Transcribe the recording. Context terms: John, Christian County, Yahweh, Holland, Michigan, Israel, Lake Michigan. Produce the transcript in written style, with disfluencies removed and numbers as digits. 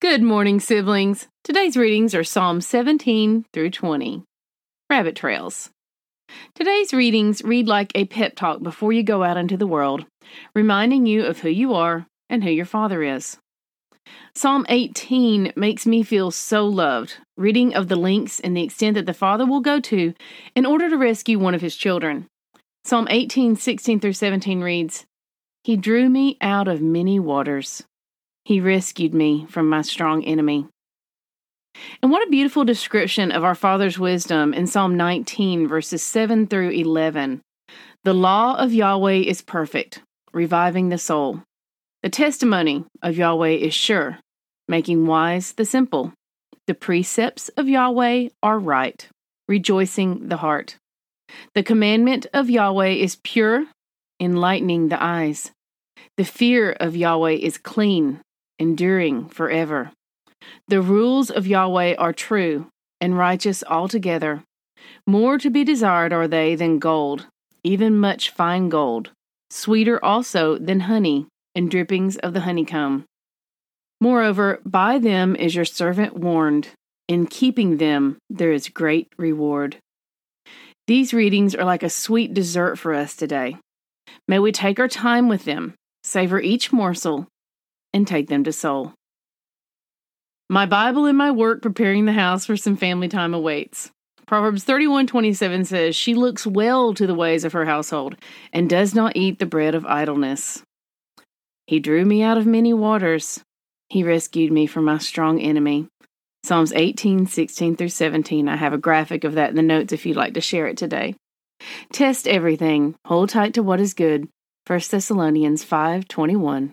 Good morning, siblings. Today's readings are Psalm 17 through 20. Rabbit Trails. Today's readings read like a pep talk before you go out into the world, reminding you of who you are and who your Father is. Psalm 18 makes me feel so loved, reading of the lengths and the extent that the Father will go to in order to rescue one of His children. Psalm 18:16 through 17 reads, "He drew me out of many waters. He rescued me from my strong enemy." And what a beautiful description of our Father's wisdom in Psalm 19, verses 7 through 11. "The law of Yahweh is perfect, reviving the soul. The testimony of Yahweh is sure, making wise the simple. The precepts of Yahweh are right, rejoicing the heart. The commandment of Yahweh is pure, enlightening the eyes. The fear of Yahweh is clean, enduring forever. The rules of Yahweh are true and righteous altogether. More to be desired are they than gold, even much fine gold, sweeter also than honey and drippings of the honeycomb. Moreover, by them is your servant warned. In keeping them there is great reward." These readings are like a sweet dessert for us today. May we take our time with them, savor each morsel, and take them to soul. My Bible and my work preparing the house for some family time awaits. Proverbs 31:27 says, "She looks well to the ways of her household and does not eat the bread of idleness." He drew me out of many waters. He rescued me from my strong enemy. Psalms 18:16 through 17. I have a graphic of that in the notes if you'd like to share it today. Test everything. Hold tight to what is good. 1 Thessalonians 5:21.